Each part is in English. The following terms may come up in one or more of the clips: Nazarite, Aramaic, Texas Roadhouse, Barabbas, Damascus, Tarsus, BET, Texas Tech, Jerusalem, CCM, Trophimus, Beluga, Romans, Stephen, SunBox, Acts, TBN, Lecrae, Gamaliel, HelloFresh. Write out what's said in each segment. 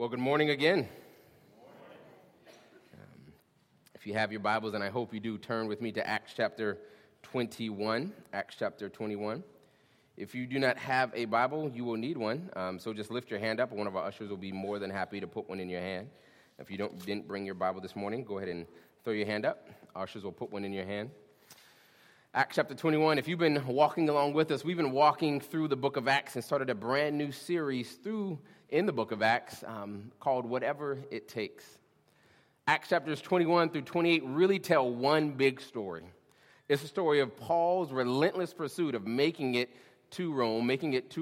Well, good morning again. If you have your Bibles, and I hope you do, turn with me to Acts chapter 21. Acts chapter 21. If you do not have a Bible, you will need one. So just lift your hand up. One of our ushers will be more than happy to put one in your hand. If you didn't bring your Bible this morning, go ahead and throw your hand up. Our ushers will put one in your hand. Acts chapter 21. If you've been walking along with us, we've been walking through the book of Acts and started a brand new series in the book of Acts called Whatever It Takes. Acts chapters 21 through 28 really tell one big story. It's the story of Paul's relentless pursuit of making it to Rome,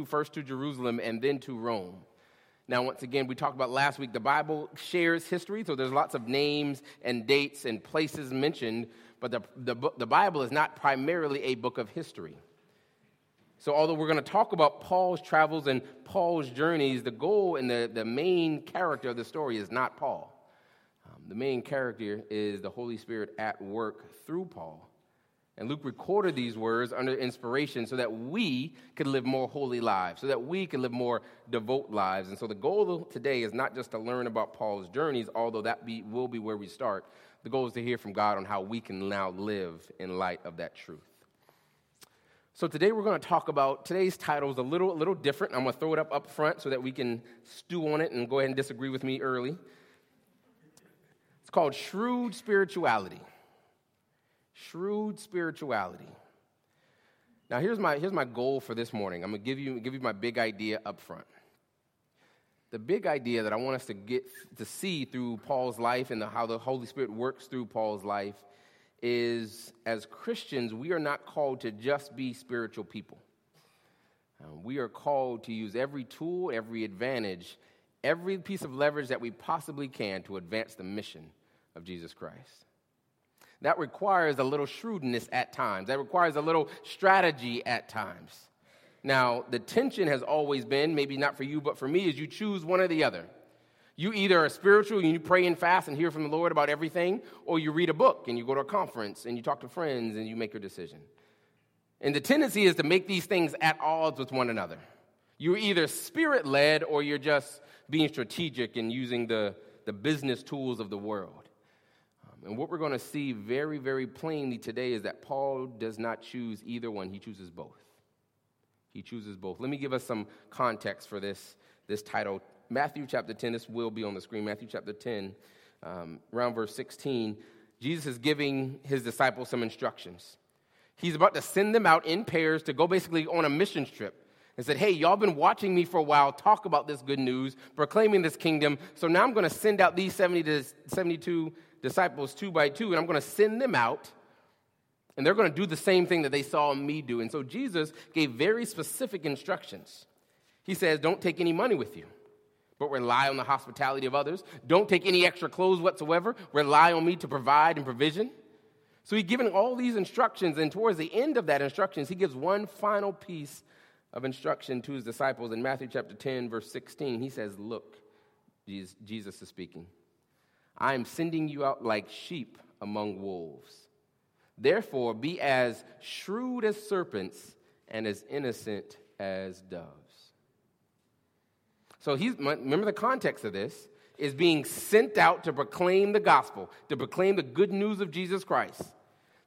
first to Jerusalem and then to Rome. Now, once again, we talked about last week, the Bible shares history, so there's lots of names and dates and places mentioned, but the Bible is not primarily a book of history. So although we're going to talk about Paul's travels and Paul's journeys, the goal and the main character of the story is not Paul. The main character is the Holy Spirit at work through Paul. And Luke recorded these words under inspiration so that we could live more holy lives, so that we could live more devout lives. And so the goal today is not just to learn about Paul's journeys, although will be where we start. The goal is to hear from God on how we can now live in light of that truth. So today we're going to talk about, today's title is a little different. I'm going to throw it up front so that we can stew on it and go ahead and disagree with me early. It's called Shrewd Spirituality. Shrewd Spirituality. Now here's my goal for this morning. I'm going to give you my big idea up front. The big idea that I want us to get to see through Paul's life and how the Holy Spirit works through Paul's life is, as Christians, we are not called to just be spiritual people. We are called to use every tool, every advantage, every piece of leverage that we possibly can to advance the mission of Jesus Christ. That requires a little shrewdness at times. That requires a little strategy at times. Now, the tension has always been, maybe not for you, but for me, is you choose one or the other. You either are spiritual and you pray and fast and hear from the Lord about everything, or you read a book and you go to a conference and you talk to friends and you make your decision. And the tendency is to make these things at odds with one another. You're either spirit-led or you're just being strategic and using the business tools of the world. And what we're going to see very, very plainly today is that Paul does not choose either one. He chooses both. He chooses both. Let me give us some context for this title. Matthew chapter 10, this will be on the screen, Matthew chapter 10, around verse 16, Jesus is giving his disciples some instructions. He's about to send them out in pairs to go basically on a missions trip and said, hey, y'all been watching me for a while, talk about this good news, proclaiming this kingdom, so now I'm going to send out these 70 to 72 disciples two by two, and I'm going to send them out, and they're going to do the same thing that they saw me do. And so Jesus gave very specific instructions. He says, don't take any money with you, but rely on the hospitality of others. Don't take any extra clothes whatsoever. Rely on me to provide and provision. So he's given all these instructions, and towards the end of that instructions, he gives one final piece of instruction to his disciples in Matthew chapter 10, verse 16. He says, look, Jesus is speaking, I am sending you out like sheep among wolves. Therefore, be as shrewd as serpents and as innocent as doves. So remember the context of this, is being sent out to proclaim the gospel, to proclaim the good news of Jesus Christ,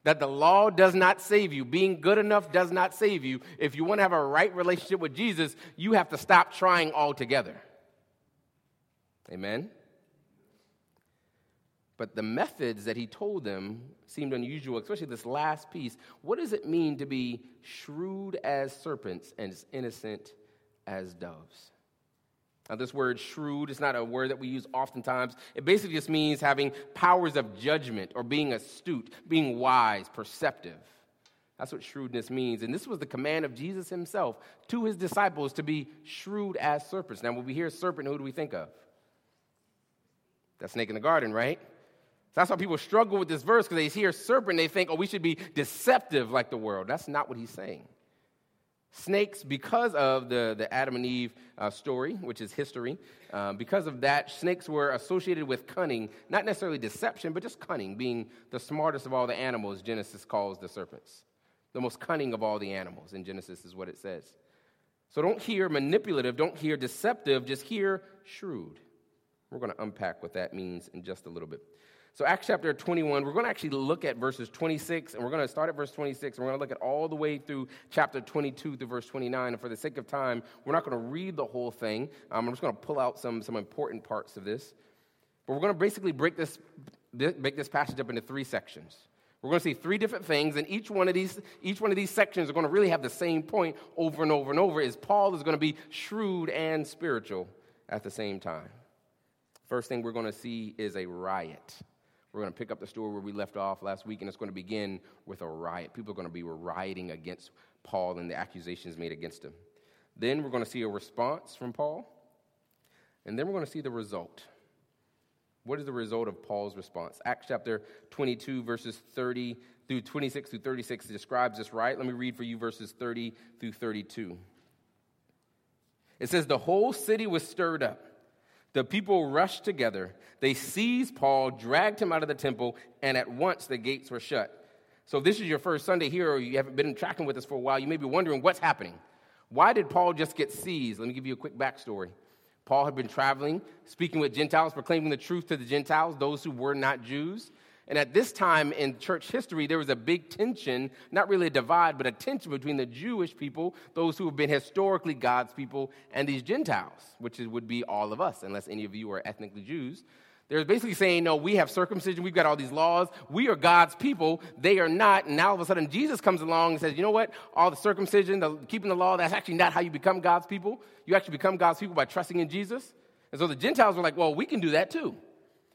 that the law does not save you. Being good enough does not save you. If you want to have a right relationship with Jesus, you have to stop trying altogether. Amen? But the methods that he told them seemed unusual, especially this last piece. What does it mean to be shrewd as serpents and as innocent as doves? Now, this word shrewd is not a word that we use oftentimes. It basically just means having powers of judgment or being astute, being wise, perceptive. That's what shrewdness means. And this was the command of Jesus himself to his disciples to be shrewd as serpents. Now, when we hear serpent, who do we think of? That snake in the garden, right? So that's why people struggle with this verse, because they hear serpent, they think, oh, we should be deceptive like the world. That's not what he's saying. Snakes, because of the Adam and Eve story, which is history, because of that, snakes were associated with cunning, not necessarily deception, but just cunning, being the smartest of all the animals, Genesis calls the serpents. The most cunning of all the animals in Genesis is what it says. So don't hear manipulative, don't hear deceptive, just hear shrewd. We're going to unpack what that means in just a little bit. So Acts chapter 21, we're going to actually look at verses 26, and we're going to start at verse 26, and we're going to look at all the way through chapter 22 through verse 29, and for the sake of time, we're not going to read the whole thing. I'm just going to pull out some important parts of this, but we're going to basically break this passage up into three sections. We're going to see three different things, and each one of these sections are going to really have the same point over and over and over, is Paul is going to be shrewd and spiritual at the same time. First thing we're going to see is a riot. We're going to pick up the story where we left off last week, and it's going to begin with a riot. People are going to be rioting against Paul and the accusations made against him. Then we're going to see a response from Paul, and then we're going to see the result. What is the result of Paul's response? Acts chapter 22, verses 30 through 26 through 36 describes this riot. Let me read for you verses 30 through 32. It says, "The whole city was stirred up. The people rushed together. They seized Paul, dragged him out of the temple, and at once the gates were shut." So if this is your first Sunday here, or you haven't been tracking with us for a while, you may be wondering what's happening. Why did Paul just get seized? Let me give you a quick backstory. Paul had been traveling, speaking with Gentiles, proclaiming the truth to the Gentiles, those who were not Jews. And at this time in church history, there was a big tension, not really a divide, but a tension between the Jewish people, those who have been historically God's people, and these Gentiles, which would be all of us, unless any of you are ethnically Jews. They're basically saying, no, we have circumcision, we've got all these laws, we are God's people, they are not. And now all of a sudden Jesus comes along and says, you know what, all the circumcision, keeping the law, that's actually not how you become God's people. You actually become God's people by trusting in Jesus. And so the Gentiles were like, well, we can do that too.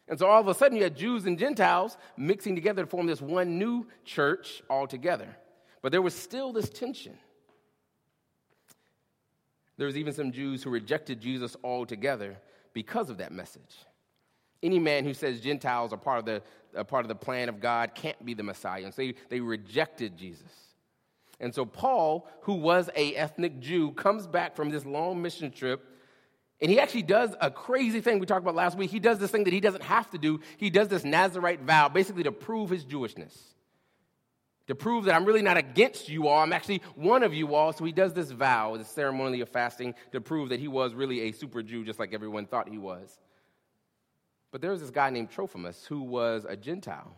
And so all of a sudden you had Jews and Gentiles mixing together to form this one new church altogether. But there was still this tension. There was even some Jews who rejected Jesus altogether because of that message. Any man who says Gentiles are part of the plan of God can't be the Messiah. And so they rejected Jesus. And so Paul, who was an ethnic Jew, comes back from this long mission trip, and he actually does a crazy thing we talked about last week. He does this thing that he doesn't have to do. He does this Nazarite vow, basically to prove his Jewishness, to prove that I'm really not against you all. I'm actually one of you all. So he does this vow, this ceremony of fasting, to prove that he was really a super Jew, just like everyone thought he was. But there was this guy named Trophimus who was a Gentile.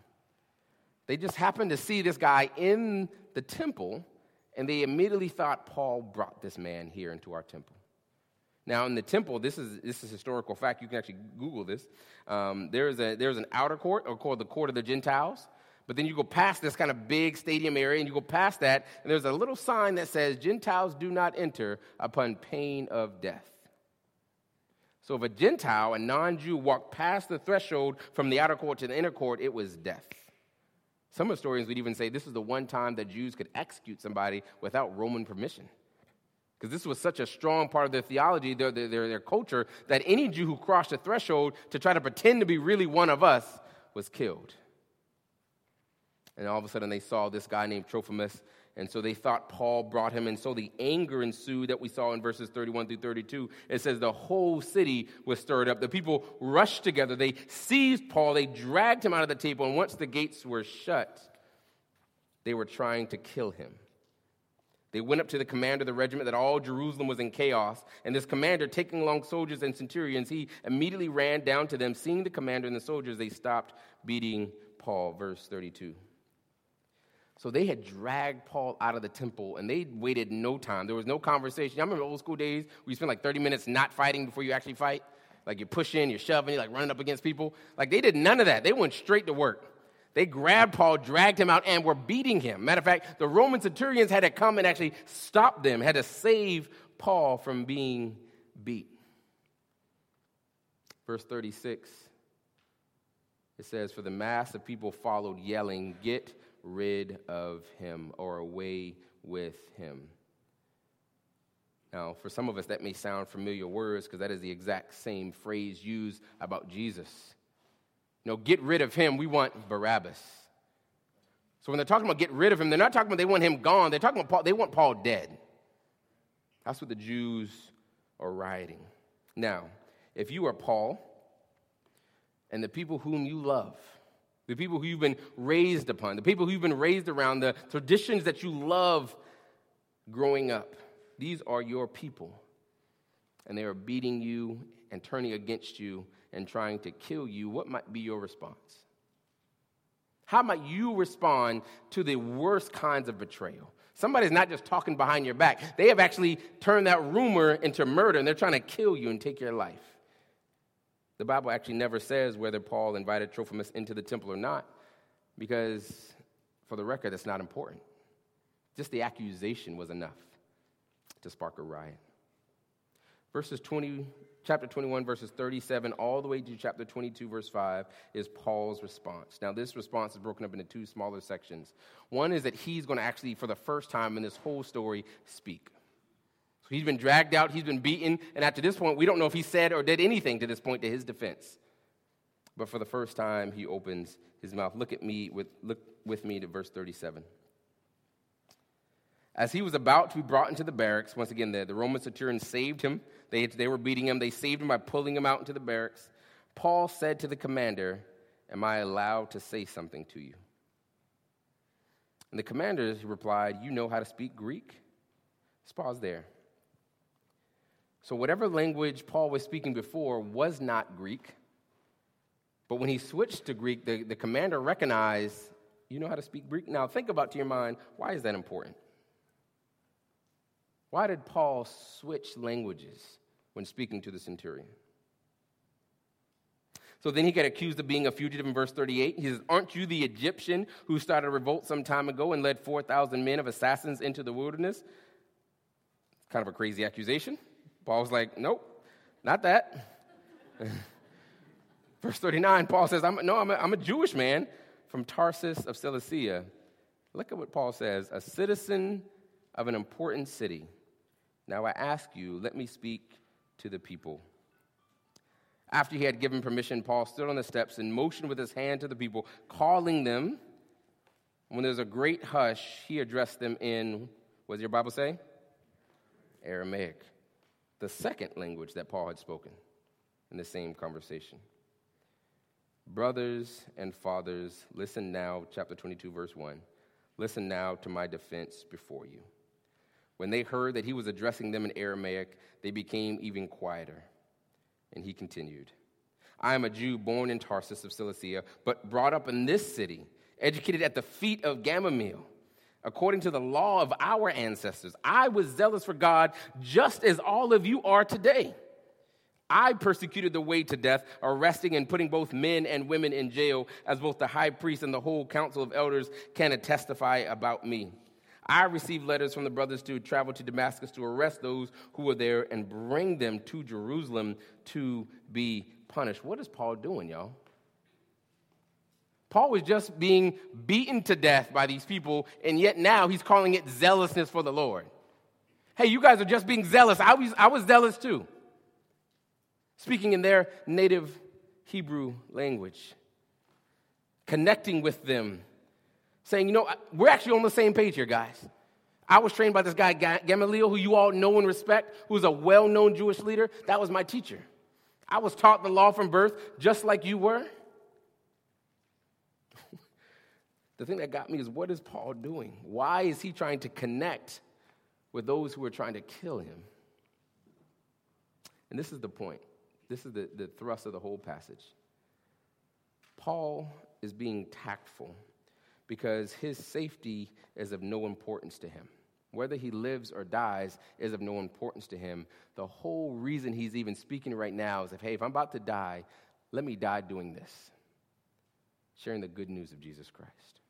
They just happened to see this guy in the temple, and they immediately thought, Paul brought this man here into our temple. Now, in the temple, this is historical fact. You can actually Google this. There's an outer court, or called the court of the Gentiles. But then you go past this kind of big stadium area, and you go past that, and there's a little sign that says, "Gentiles do not enter upon pain of death." So if a Gentile, a non-Jew, walked past the threshold from the outer court to the inner court, it was death. Some historians would even say this is the one time that Jews could execute somebody without Roman permission, because this was such a strong part of their theology, their culture, that any Jew who crossed the threshold to try to pretend to be really one of us was killed. And all of a sudden they saw this guy named Trophimus, and so they thought Paul brought him, and so the anger ensued that we saw in verses 31 through 32. It says the whole city was stirred up. The people rushed together. They seized Paul. They dragged him out of the temple, and once the gates were shut, they were trying to kill him. They went up to the commander of the regiment that all Jerusalem was in chaos, and this commander, taking along soldiers and centurions, he immediately ran down to them. Seeing the commander and the soldiers, they stopped beating Paul, verse 32. So they had dragged Paul out of the temple, and they waited no time. There was no conversation. I remember old school days where you spend like 30 minutes not fighting before you actually fight. Like you're pushing, you're shoving, you're like running up against people. Like they did none of that. They went straight to work. They grabbed Paul, dragged him out, and were beating him. Matter of fact, the Roman centurions had to come and actually stop them, had to save Paul from being beat. Verse 36, it says, "For the mass of people followed, yelling, 'Get rid of him,' or 'Away with him.'" Now, for some of us, that may sound familiar words, because that is the exact same phrase used about Jesus. No, get rid of him. We want Barabbas. So when they're talking about get rid of him, they're not talking about they want him gone. They're talking about Paul. They want Paul dead. That's what the Jews are rioting. Now, if you are Paul and the people whom you love, the people who you've been raised upon, the people who you've been raised around, the traditions that you love growing up, these are your people. And they are beating you and turning against you and trying to kill you, what might be your response? How might you respond to the worst kinds of betrayal? Somebody's not just talking behind your back. They have actually turned that rumor into murder, and they're trying to kill you and take your life. The Bible actually never says whether Paul invited Trophimus into the temple or not, because for the record, it's not important. Just the accusation was enough to spark a riot. Chapter 21, verses 37, all the way to chapter 22, verse 5, is Paul's response. Now, this response is broken up into two smaller sections. One is that he's going to actually, for the first time in this whole story, speak. So he's been dragged out, he's been beaten, and after this point, we don't know if he said or did anything to this point to his defense. But for the first time, he opens his mouth. Look with me to verse 37. As he was about to be brought into the barracks, once again, the Roman centurion saved him. They were beating him. They saved him by pulling him out into the barracks. Paul said to the commander, "Am I allowed to say something to you?" And the commander replied, "You know how to speak Greek?" Let's pause there. So whatever language Paul was speaking before was not Greek. But when he switched to Greek, the commander recognized, "You know how to speak Greek?" Now think about to your mind, why is that important? Why did Paul switch languages when speaking to the centurion? So then he got accused of being a fugitive in verse 38. He says, "Aren't you the Egyptian who started a revolt some time ago and led 4,000 men of assassins into the wilderness?" It's kind of a crazy accusation. Paul's like, "Nope, not that." Verse 39, Paul says, I'm a Jewish man from Tarsus of Cilicia. Look at what Paul says, "A citizen of an important city. Now I ask you, let me speak to the people." After he had given permission, Paul stood on the steps and motioned with his hand to the people, calling them. When there's a great hush, he addressed them in, what does your Bible say? Aramaic, the second language that Paul had spoken in the same conversation. "Brothers and fathers, listen now," chapter 22, verse 1, "listen now to my defense before you." When they heard that he was addressing them in Aramaic, they became even quieter. And he continued, "I am a Jew born in Tarsus of Cilicia, but brought up in this city, educated at the feet of Gamaliel. According to the law of our ancestors, I was zealous for God just as all of you are today. I persecuted the way to death, arresting and putting both men and women in jail, as both the high priest and the whole council of elders can testify about me. I received letters from the brothers to travel to Damascus to arrest those who were there and bring them to Jerusalem to be punished." What is Paul doing, y'all? Paul was just being beaten to death by these people, and yet now he's calling it zealousness for the Lord. Hey, you guys are just being zealous. I was zealous too. Speaking in their native Hebrew language, connecting with them, saying, "You know, we're actually on the same page here, guys. I was trained by this guy, Gamaliel, who you all know and respect, who's a well-known Jewish leader. That was my teacher. I was taught the law from birth, just like you were." The thing that got me is, what is Paul doing? Why is he trying to connect with those who are trying to kill him? And this is the point. This is the thrust of the whole passage. Paul is being tactful because his safety is of no importance to him. Whether he lives or dies is of no importance to him. The whole reason he's even speaking right now is, if I'm about to die, let me die doing this, sharing the good news of Jesus Christ.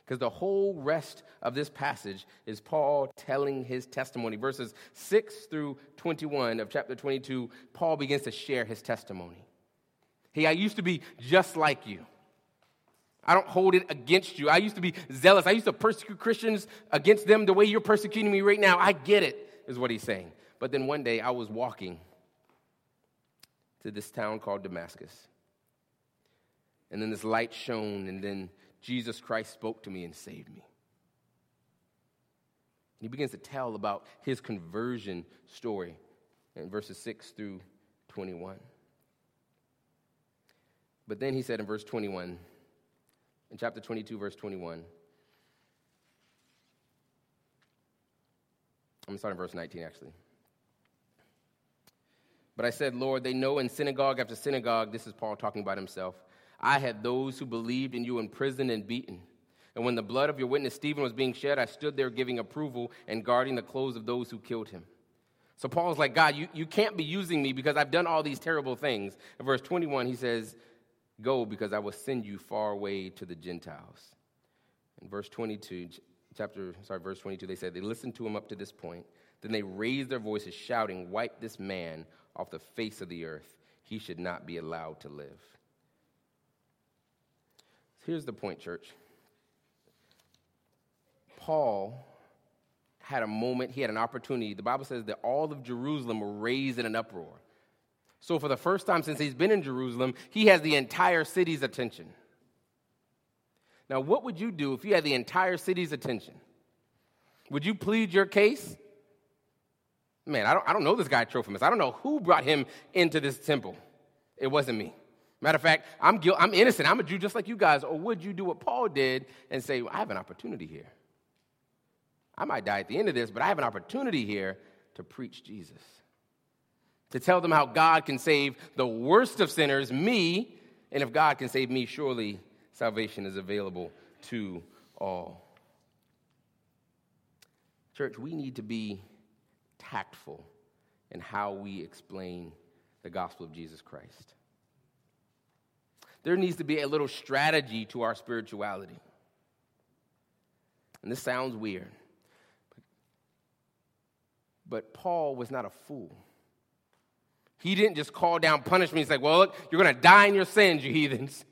Because the whole rest of this passage is Paul telling his testimony. Verses 6 through 21 of chapter 22, Paul begins to share his testimony. "Hey, I used to be just like you. I don't hold it against you. I used to be zealous. I used to persecute Christians against them the way you're persecuting me right now. I get it," is what he's saying. "But then one day I was walking to this town called Damascus. And then this light shone, and then Jesus Christ spoke to me and saved me." He begins to tell about his conversion story in verses 6 through 21. But then he said in verse 21, in chapter 22, verse 21, I'm starting verse 19 actually. But I said, Lord, they know in synagogue after synagogue, this is Paul talking about himself, I had those who believed in you imprisoned and beaten. And when the blood of your witness Stephen was being shed, I stood there giving approval and guarding the clothes of those who killed him. So Paul's like, God, you can't be using me because I've done all these terrible things. In verse 21, he says, go because I will send you far away to the Gentiles. In verse 22, they said they listened to him up to this point. Then they raised their voices shouting, wipe this man off the face of the earth. He should not be allowed to live. So here's the point, church. Paul had a moment, he had an opportunity. The Bible says that all of Jerusalem were raised in an uproar. So for the first time since he's been in Jerusalem, he has the entire city's attention. Now, what would you do if you had the entire city's attention? Would you plead your case? Man, I don't know this guy Trophimus. I don't know who brought him into this temple. It wasn't me. Matter of fact, I'm innocent. I'm a Jew just like you guys. Or would you do what Paul did and say, well, I have an opportunity here. I might die at the end of this, but I have an opportunity here to preach Jesus, to tell them how God can save the worst of sinners, me, and if God can save me, surely salvation is available to all. Church, we need to be tactful in how we explain the gospel of Jesus Christ. There needs to be a little strategy to our spirituality. And this sounds weird. But Paul was not a fool. He didn't just call down punishment. He's like, well, look, you're going to die in your sins, you heathens.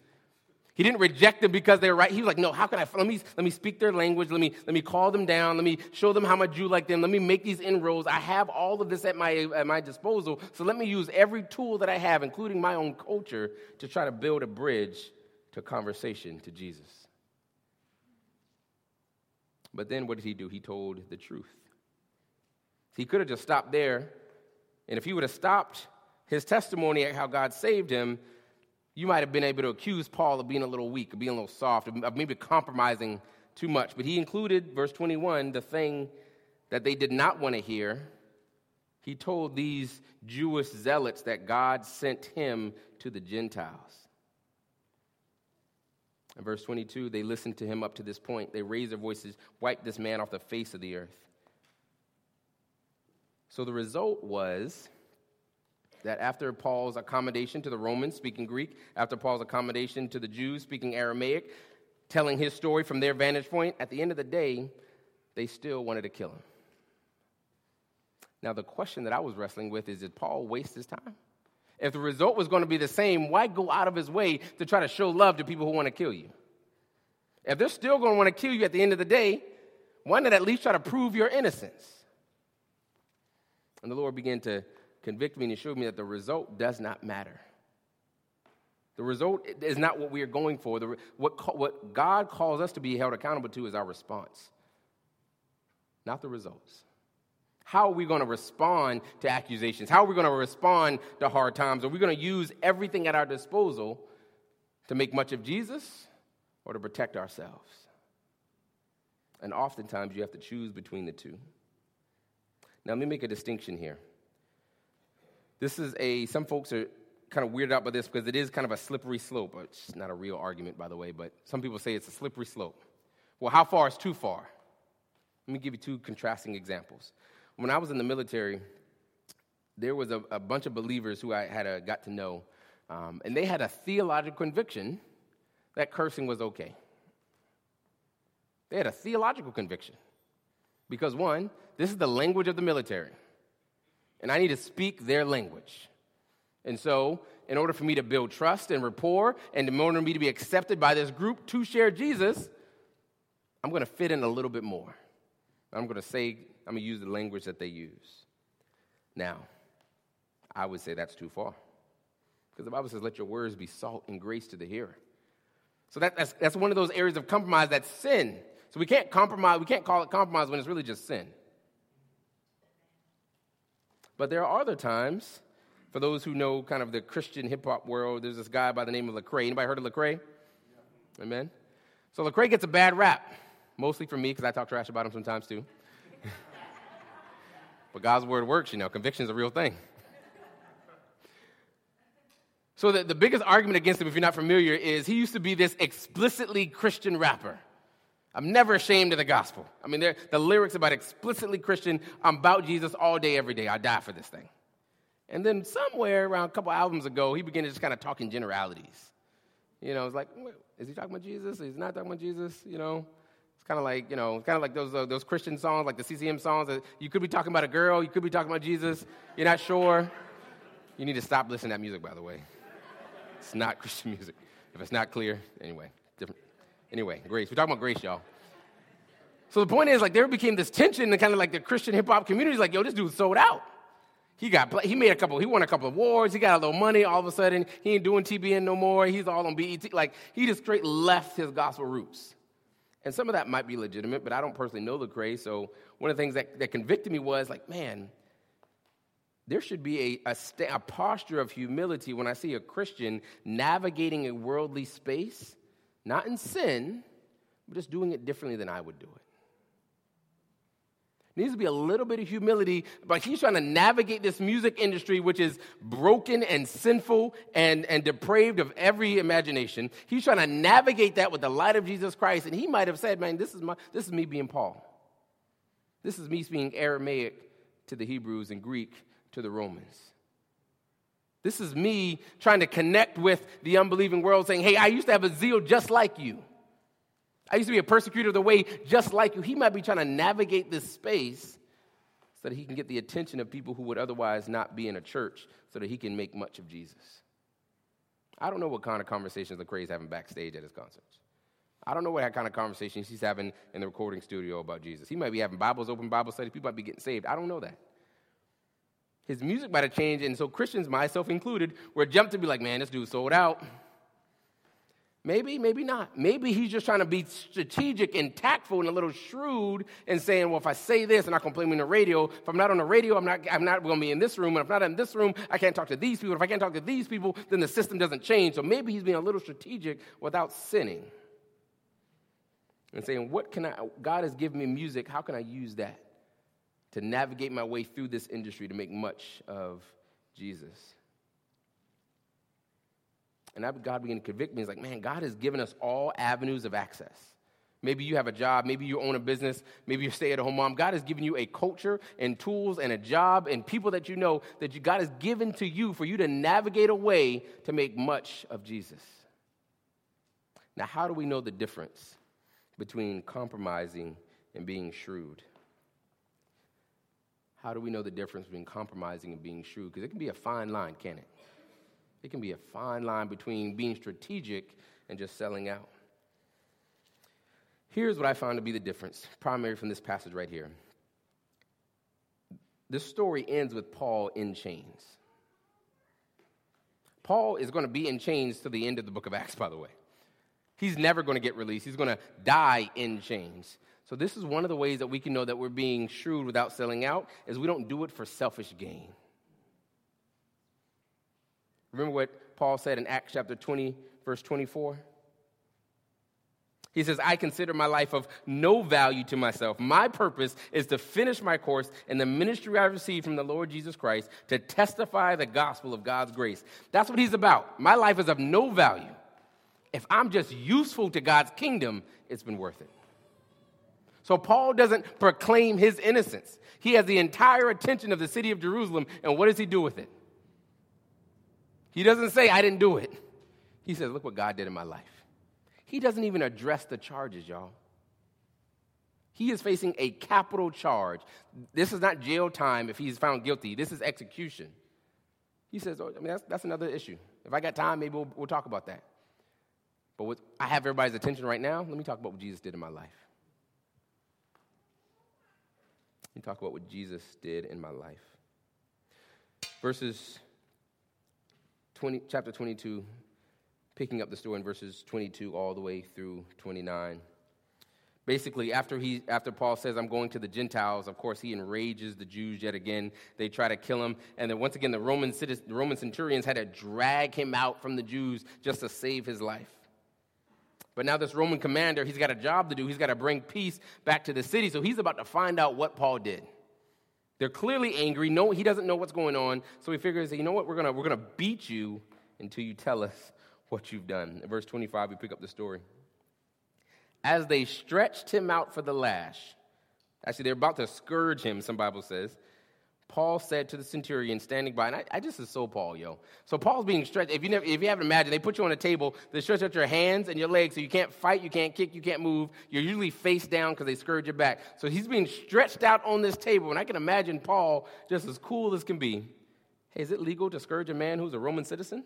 He didn't reject them because they were right. He was like, no, how can I? Let me speak their language. Let me call them down. Let me show them how much you like them. Let me make these inroads. I have all of this at my disposal, so let me use every tool that I have, including my own culture, to try to build a bridge to conversation to Jesus. But then what did he do? He told the truth. He could have just stopped there, and if he would have stopped his testimony at how God saved him, you might have been able to accuse Paul of being a little weak, of being a little soft, of maybe compromising too much. But he included, verse 21, the thing that they did not want to hear. He told these Jewish zealots that God sent him to the Gentiles. In verse 22, they listened to him up to this point. They raised their voices, wiped this man off the face of the earth. So the result was that after Paul's accommodation to the Romans, speaking Greek, after Paul's accommodation to the Jews, speaking Aramaic, telling his story from their vantage point, at the end of the day, they still wanted to kill him. Now, the question that I was wrestling with is, did Paul waste his time? If the result was going to be the same, why go out of his way to try to show love to people who want to kill you? If they're still going to want to kill you at the end of the day, why not at least try to prove your innocence? And the Lord began to convict me and showed me that the result does not matter. The result is not what we are going for. What God calls us to be held accountable to is our response, not the results. How are we going to respond to accusations? How are we going to respond to hard times? Are we going to use everything at our disposal to make much of Jesus or to protect ourselves? And oftentimes you have to choose between the two. Now, let me make a distinction here. This is some folks are kind of weirded out by this because it is kind of a slippery slope. It's not a real argument, by the way, but some people say it's a slippery slope. Well, how far is too far? Let me give you two contrasting examples. When I was in the military, there was a bunch of believers who I got to know, and they had a theological conviction that cursing was okay. They had a theological conviction because, one, this is the language of the military. And I need to speak their language. And so, in order for me to build trust and rapport, and in order for me to be accepted by this group to share Jesus, I'm going to fit in a little bit more. I'm going to use the language that they use. Now, I would say that's too far. Because the Bible says, let your words be salt and grace to the hearer. So that's one of those areas of compromise that's sin. So we can't compromise. We can't call it compromise when it's really just sin. But there are other times, for those who know kind of the Christian hip-hop world, there's this guy by the name of Lecrae. Anybody heard of Lecrae? Yeah. Amen? So Lecrae gets a bad rap, mostly from me because I talk trash about him sometimes too. But God's word works, you know. Conviction's a real thing. So the biggest argument against him, if you're not familiar, is he used to be this explicitly Christian rapper. I'm never ashamed of the gospel. I mean, the lyrics about explicitly Christian, I'm about Jesus all day, every day. I die for this thing. And then somewhere around a couple albums ago, he began to just kind of talk in generalities. You know, it's like, is he talking about Jesus? Is he not talking about Jesus? You know, it's kind of like, those Christian songs, like the CCM songs. That you could be talking about a girl. You could be talking about Jesus. You're not sure. You need to stop listening to that music, by the way. It's not Christian music. If it's not clear, anyway, different. Anyway, grace. We're talking about grace, y'all. So the point is, like, there became this tension in kind of like the Christian hip-hop community. Like, yo, this dude sold out. He won a couple of awards. He got a little money. All of a sudden, he ain't doing TBN no more. He's all on BET. Like, he just straight left his gospel roots. And some of that might be legitimate, but I don't personally know Lecrae. So one of the things that convicted me was, like, man, there should be a posture of humility when I see a Christian navigating a worldly space, not in sin, but just doing it differently than I would do it. There needs to be a little bit of humility, but he's trying to navigate this music industry, which is broken and sinful and depraved of every imagination. He's trying to navigate that with the light of Jesus Christ, and he might have said, man, this is me being Paul. This is me speaking Aramaic to the Hebrews and Greek to the Romans. This is me trying to connect with the unbelieving world saying, hey, I used to have a zeal just like you. I used to be a persecutor of the way just like you. He might be trying to navigate this space so that he can get the attention of people who would otherwise not be in a church so that he can make much of Jesus. I don't know what kind of conversations Lecrae is having backstage at his concerts. I don't know what kind of conversations he's having in the recording studio about Jesus. He might be having Bibles open, Bible studies. People might be getting saved. I don't know that. His music might have changed, and so Christians, myself included, were jumped to be like, man, this dude sold out. Maybe, maybe not. Maybe he's just trying to be strategic and tactful and a little shrewd and saying, well, if I say this, I'm not going to play me on the radio. If I'm not on the radio, I'm not going to be in this room. And if I'm not in this room, I can't talk to these people. If I can't talk to these people, then the system doesn't change. So maybe he's being a little strategic without sinning and saying, God has given me music. How can I use that to navigate my way through this industry to make much of Jesus? And God began to convict me. He's like, man, God has given us all avenues of access. Maybe you have a job. Maybe you own a business. Maybe you're a stay-at-home mom. God has given you a culture and tools and a job and people that you know that God has given to you for you to navigate a way to make much of Jesus. Now, how do we know the difference between compromising and being shrewd? How do we know the difference between compromising and being shrewd? Because it can be a fine line, can't it? It can be a fine line between being strategic and just selling out. Here's what I found to be the difference, primary from this passage right here. This story ends with Paul in chains. Paul is going to be in chains till the end of the book of Acts, by the way. He's never going to get released. He's going to die in chains. So this is one of the ways that we can know that we're being shrewd without selling out, is we don't do it for selfish gain. Remember what Paul said in Acts chapter 20, verse 24? He says, I consider my life of no value to myself. My purpose is to finish my course in the ministry I received from the Lord Jesus Christ to testify the gospel of God's grace. That's what he's about. My life is of no value. If I'm just useful to God's kingdom, it's been worth it. So Paul doesn't proclaim his innocence. He has the entire attention of the city of Jerusalem, and what does he do with it? He doesn't say, I didn't do it. He says, look what God did in my life. He doesn't even address the charges, y'all. He is facing a capital charge. This is not jail time if he's found guilty. This is execution. He says, that's another issue. If I got time, maybe we'll talk about that. But I have everybody's attention right now. Let me talk about what Jesus did in my life. And talk about what Jesus did in my life. Chapter 22, picking up the story in verses 22 all the way through 29. Basically, after Paul says, I'm going to the Gentiles, of course, he enrages the Jews yet again. They try to kill him. And then once again, the Roman centurions had to drag him out from the Jews just to save his life. But now this Roman commander, he's got a job to do. He's got to bring peace back to the city. So he's about to find out what Paul did. They're clearly angry. No, he doesn't know what's going on. So he figures, you know what, we're gonna beat you until you tell us what you've done. In verse 25, we pick up the story. As they stretched him out for the lash, actually, they're about to scourge him, some Bible says, Paul said to the centurion standing by, and I just is so Paul, yo. So Paul's being stretched. If you haven't imagined, they put you on a table, they stretch out your hands and your legs so you can't fight, you can't kick, you can't move. You're usually face down because they scourge your back. So he's being stretched out on this table, and I can imagine Paul just as cool as can be. Hey, is it legal to scourge a man who's a Roman citizen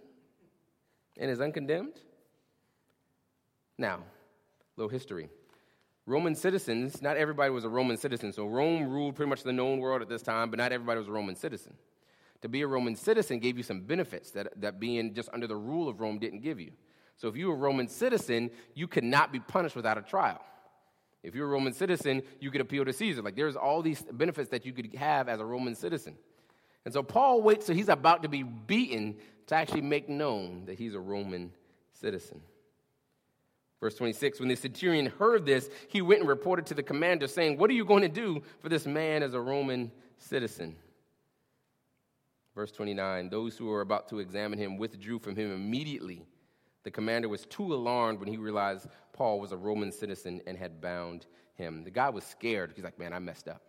and is uncondemned? Now, little history. Roman citizens, not everybody was a Roman citizen. So Rome ruled pretty much the known world at this time, but not everybody was a Roman citizen. To be a Roman citizen gave you some benefits that being just under the rule of Rome didn't give you. So if you were a Roman citizen, you could not be punished without a trial. If you were a Roman citizen, you could appeal to Caesar. Like, there's all these benefits that you could have as a Roman citizen. And so Paul waits till he's about to be beaten to actually make known that he's a Roman citizen. Verse 26, when the centurion heard this, he went and reported to the commander, saying, "What are you going to do for this man as a Roman citizen?" Verse 29, those who were about to examine him withdrew from him immediately. The commander was too alarmed when he realized Paul was a Roman citizen and had bound him. The guy was scared. He's like, man, I messed up.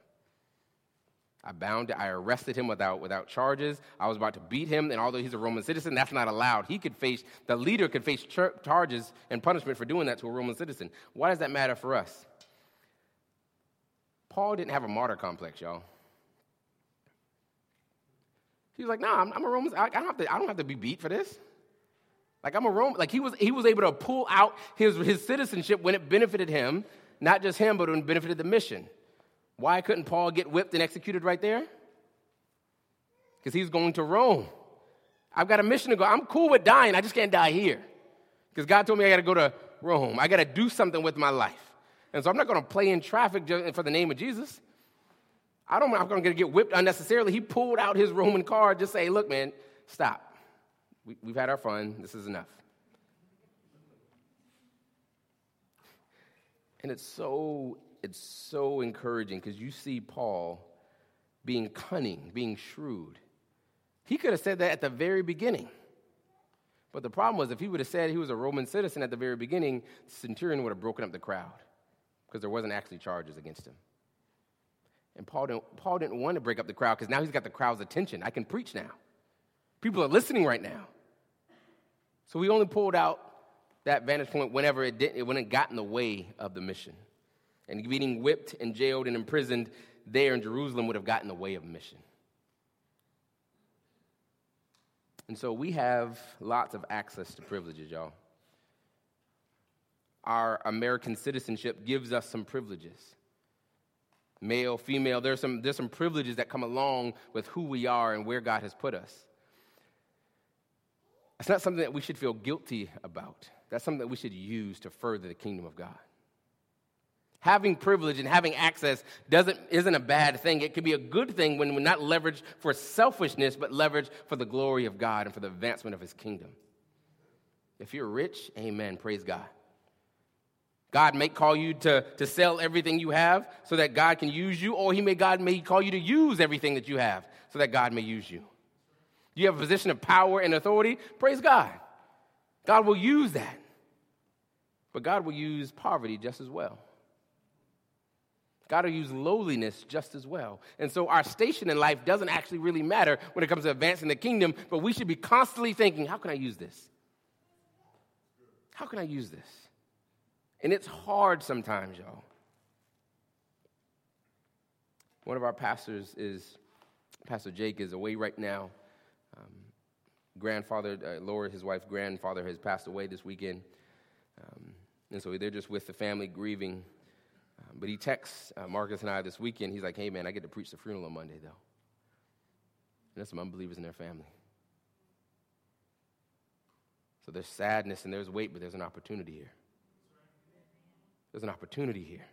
I bound him. I arrested him without charges. I was about to beat him, and although he's a Roman citizen, that's not allowed. The leader could face charges and punishment for doing that to a Roman citizen. Why does that matter for us? Paul didn't have a martyr complex, y'all. He was like, nah, I'm a Roman. I don't have to be beat for this. Like, I'm a Roman. Like, he was able to pull out his citizenship when it benefited him, not just him, but when it benefited the mission. Why couldn't Paul get whipped and executed right there? Because he was going to Rome. I've got a mission to go. I'm cool with dying. I just can't die here. Because God told me I got to go to Rome. I got to do something with my life. And so I'm not going to play in traffic for the name of Jesus. I'm going to get whipped unnecessarily. He pulled out his Roman card to say, look, man, stop. We've had our fun. This is enough. And it's so encouraging because you see Paul being cunning, being shrewd. He could have said that at the very beginning. But the problem was, if he would have said he was a Roman citizen at the very beginning, the centurion would have broken up the crowd because there wasn't actually charges against him. And Paul didn't want to break up the crowd because now he's got the crowd's attention. I can preach now. People are listening right now. So we only pulled out that vantage point when it got in the way of the mission. And being whipped and jailed and imprisoned there in Jerusalem would have gotten in the way of mission. And so we have lots of access to privileges, y'all. Our American citizenship gives us some privileges. Male, female, there's some privileges that come along with who we are and where God has put us. It's not something that we should feel guilty about. That's something that we should use to further the kingdom of God. Having privilege and having access isn't a bad thing. It can be a good thing when we're not leveraged for selfishness, but leveraged for the glory of God and for the advancement of his kingdom. If you're rich, amen, praise God. God may call you to sell everything you have so that God can use you, or God may call you to use everything that you have so that God may use you. You have a position of power and authority, praise God. God will use that. But God will use poverty just as well. God will use lowliness just as well. And so our station in life doesn't actually really matter when it comes to advancing the kingdom, but we should be constantly thinking, how can I use this? How can I use this? And it's hard sometimes, y'all. One of our pastors Pastor Jake is away right now. Laura, his wife's grandfather, has passed away this weekend. And so they're just with the family grieving. But he texts Marcus and I this weekend. He's like, hey, man, I get to preach the funeral on Monday, though. And there's some unbelievers in their family. So there's sadness and there's weight, but there's an opportunity here. There's an opportunity here.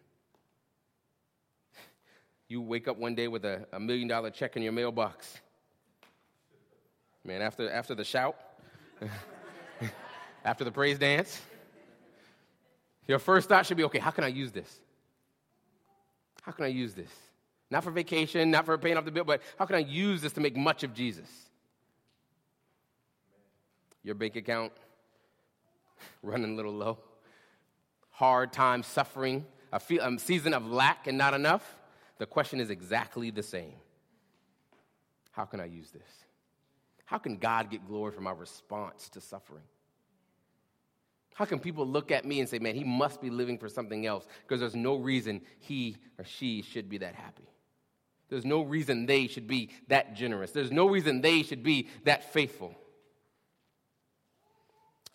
You wake up one day with a $1 million check in your mailbox. Man, after the shout, after the praise dance, your first thought should be, okay, how can I use this? How can I use this? Not for vacation, not for paying off the bill, but how can I use this to make much of Jesus? your bank account running a little low, hard time suffering, a season of lack and not enough, the question is exactly the same. How can I use this? How can God get glory from my response to suffering? How can people look at me and say, man, he must be living for something else because there's no reason he or she should be that happy. There's no reason they should be that generous. There's no reason they should be that faithful.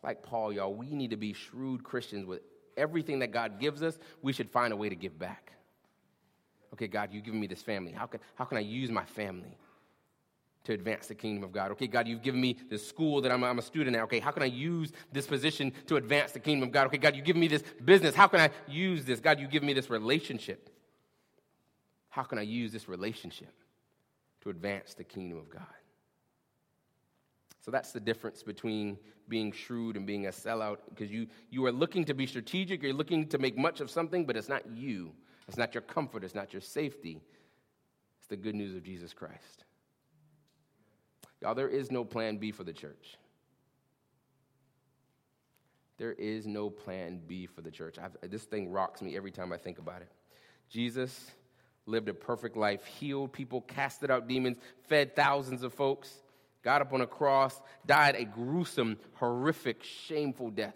Like Paul, y'all, we need to be shrewd Christians. With everything that God gives us, we should find a way to give back. Okay, God, you've given me this family. How can I use my family to advance the kingdom of God? Okay, God, you've given me this school that I'm a student at. Okay, how can I use this position to advance the kingdom of God? Okay, God, you've given me this business. How can I use this? God, you've given me this relationship. How can I use this relationship to advance the kingdom of God? So that's the difference between being shrewd and being a sellout, because you are looking to be strategic. You're looking to make much of something, but it's not you. It's not your comfort. It's not your safety. It's the good news of Jesus Christ. Y'all, there is no plan B for the church. There is no plan B for the church. This thing rocks me every time I think about it. Jesus lived a perfect life, healed people, casted out demons, fed thousands of folks, got up on a cross, died a gruesome, horrific, shameful death,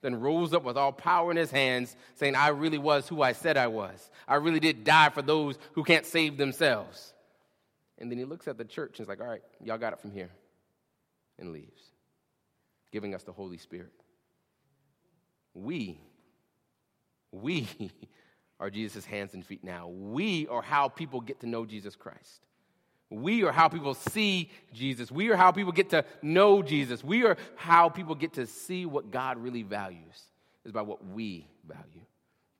then rose up with all power in his hands, saying, I really was who I said I was. I really did die for those who can't save themselves. And then he looks at the church and is like, all right, y'all got it from here, and leaves, giving us the Holy Spirit. We are Jesus' hands and feet now. We are how people get to know Jesus Christ. We are how people see Jesus. We are how people get to know Jesus. We are how people get to see what God really values, is by what we value,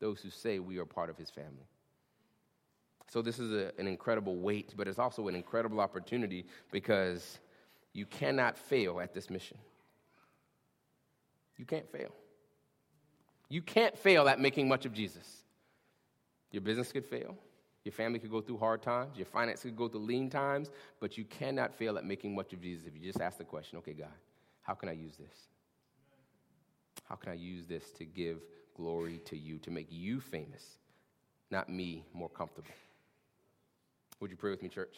those who say we are part of his family. So this is an incredible weight, but it's also an incredible opportunity, because you cannot fail at this mission. You can't fail. You can't fail at making much of Jesus. Your business could fail. Your family could go through hard times. Your finances could go through lean times. But you cannot fail at making much of Jesus if you just ask the question, okay, God, how can I use this? How can I use this to give glory to you, to make you famous, not me more comfortable? Would you pray with me, church?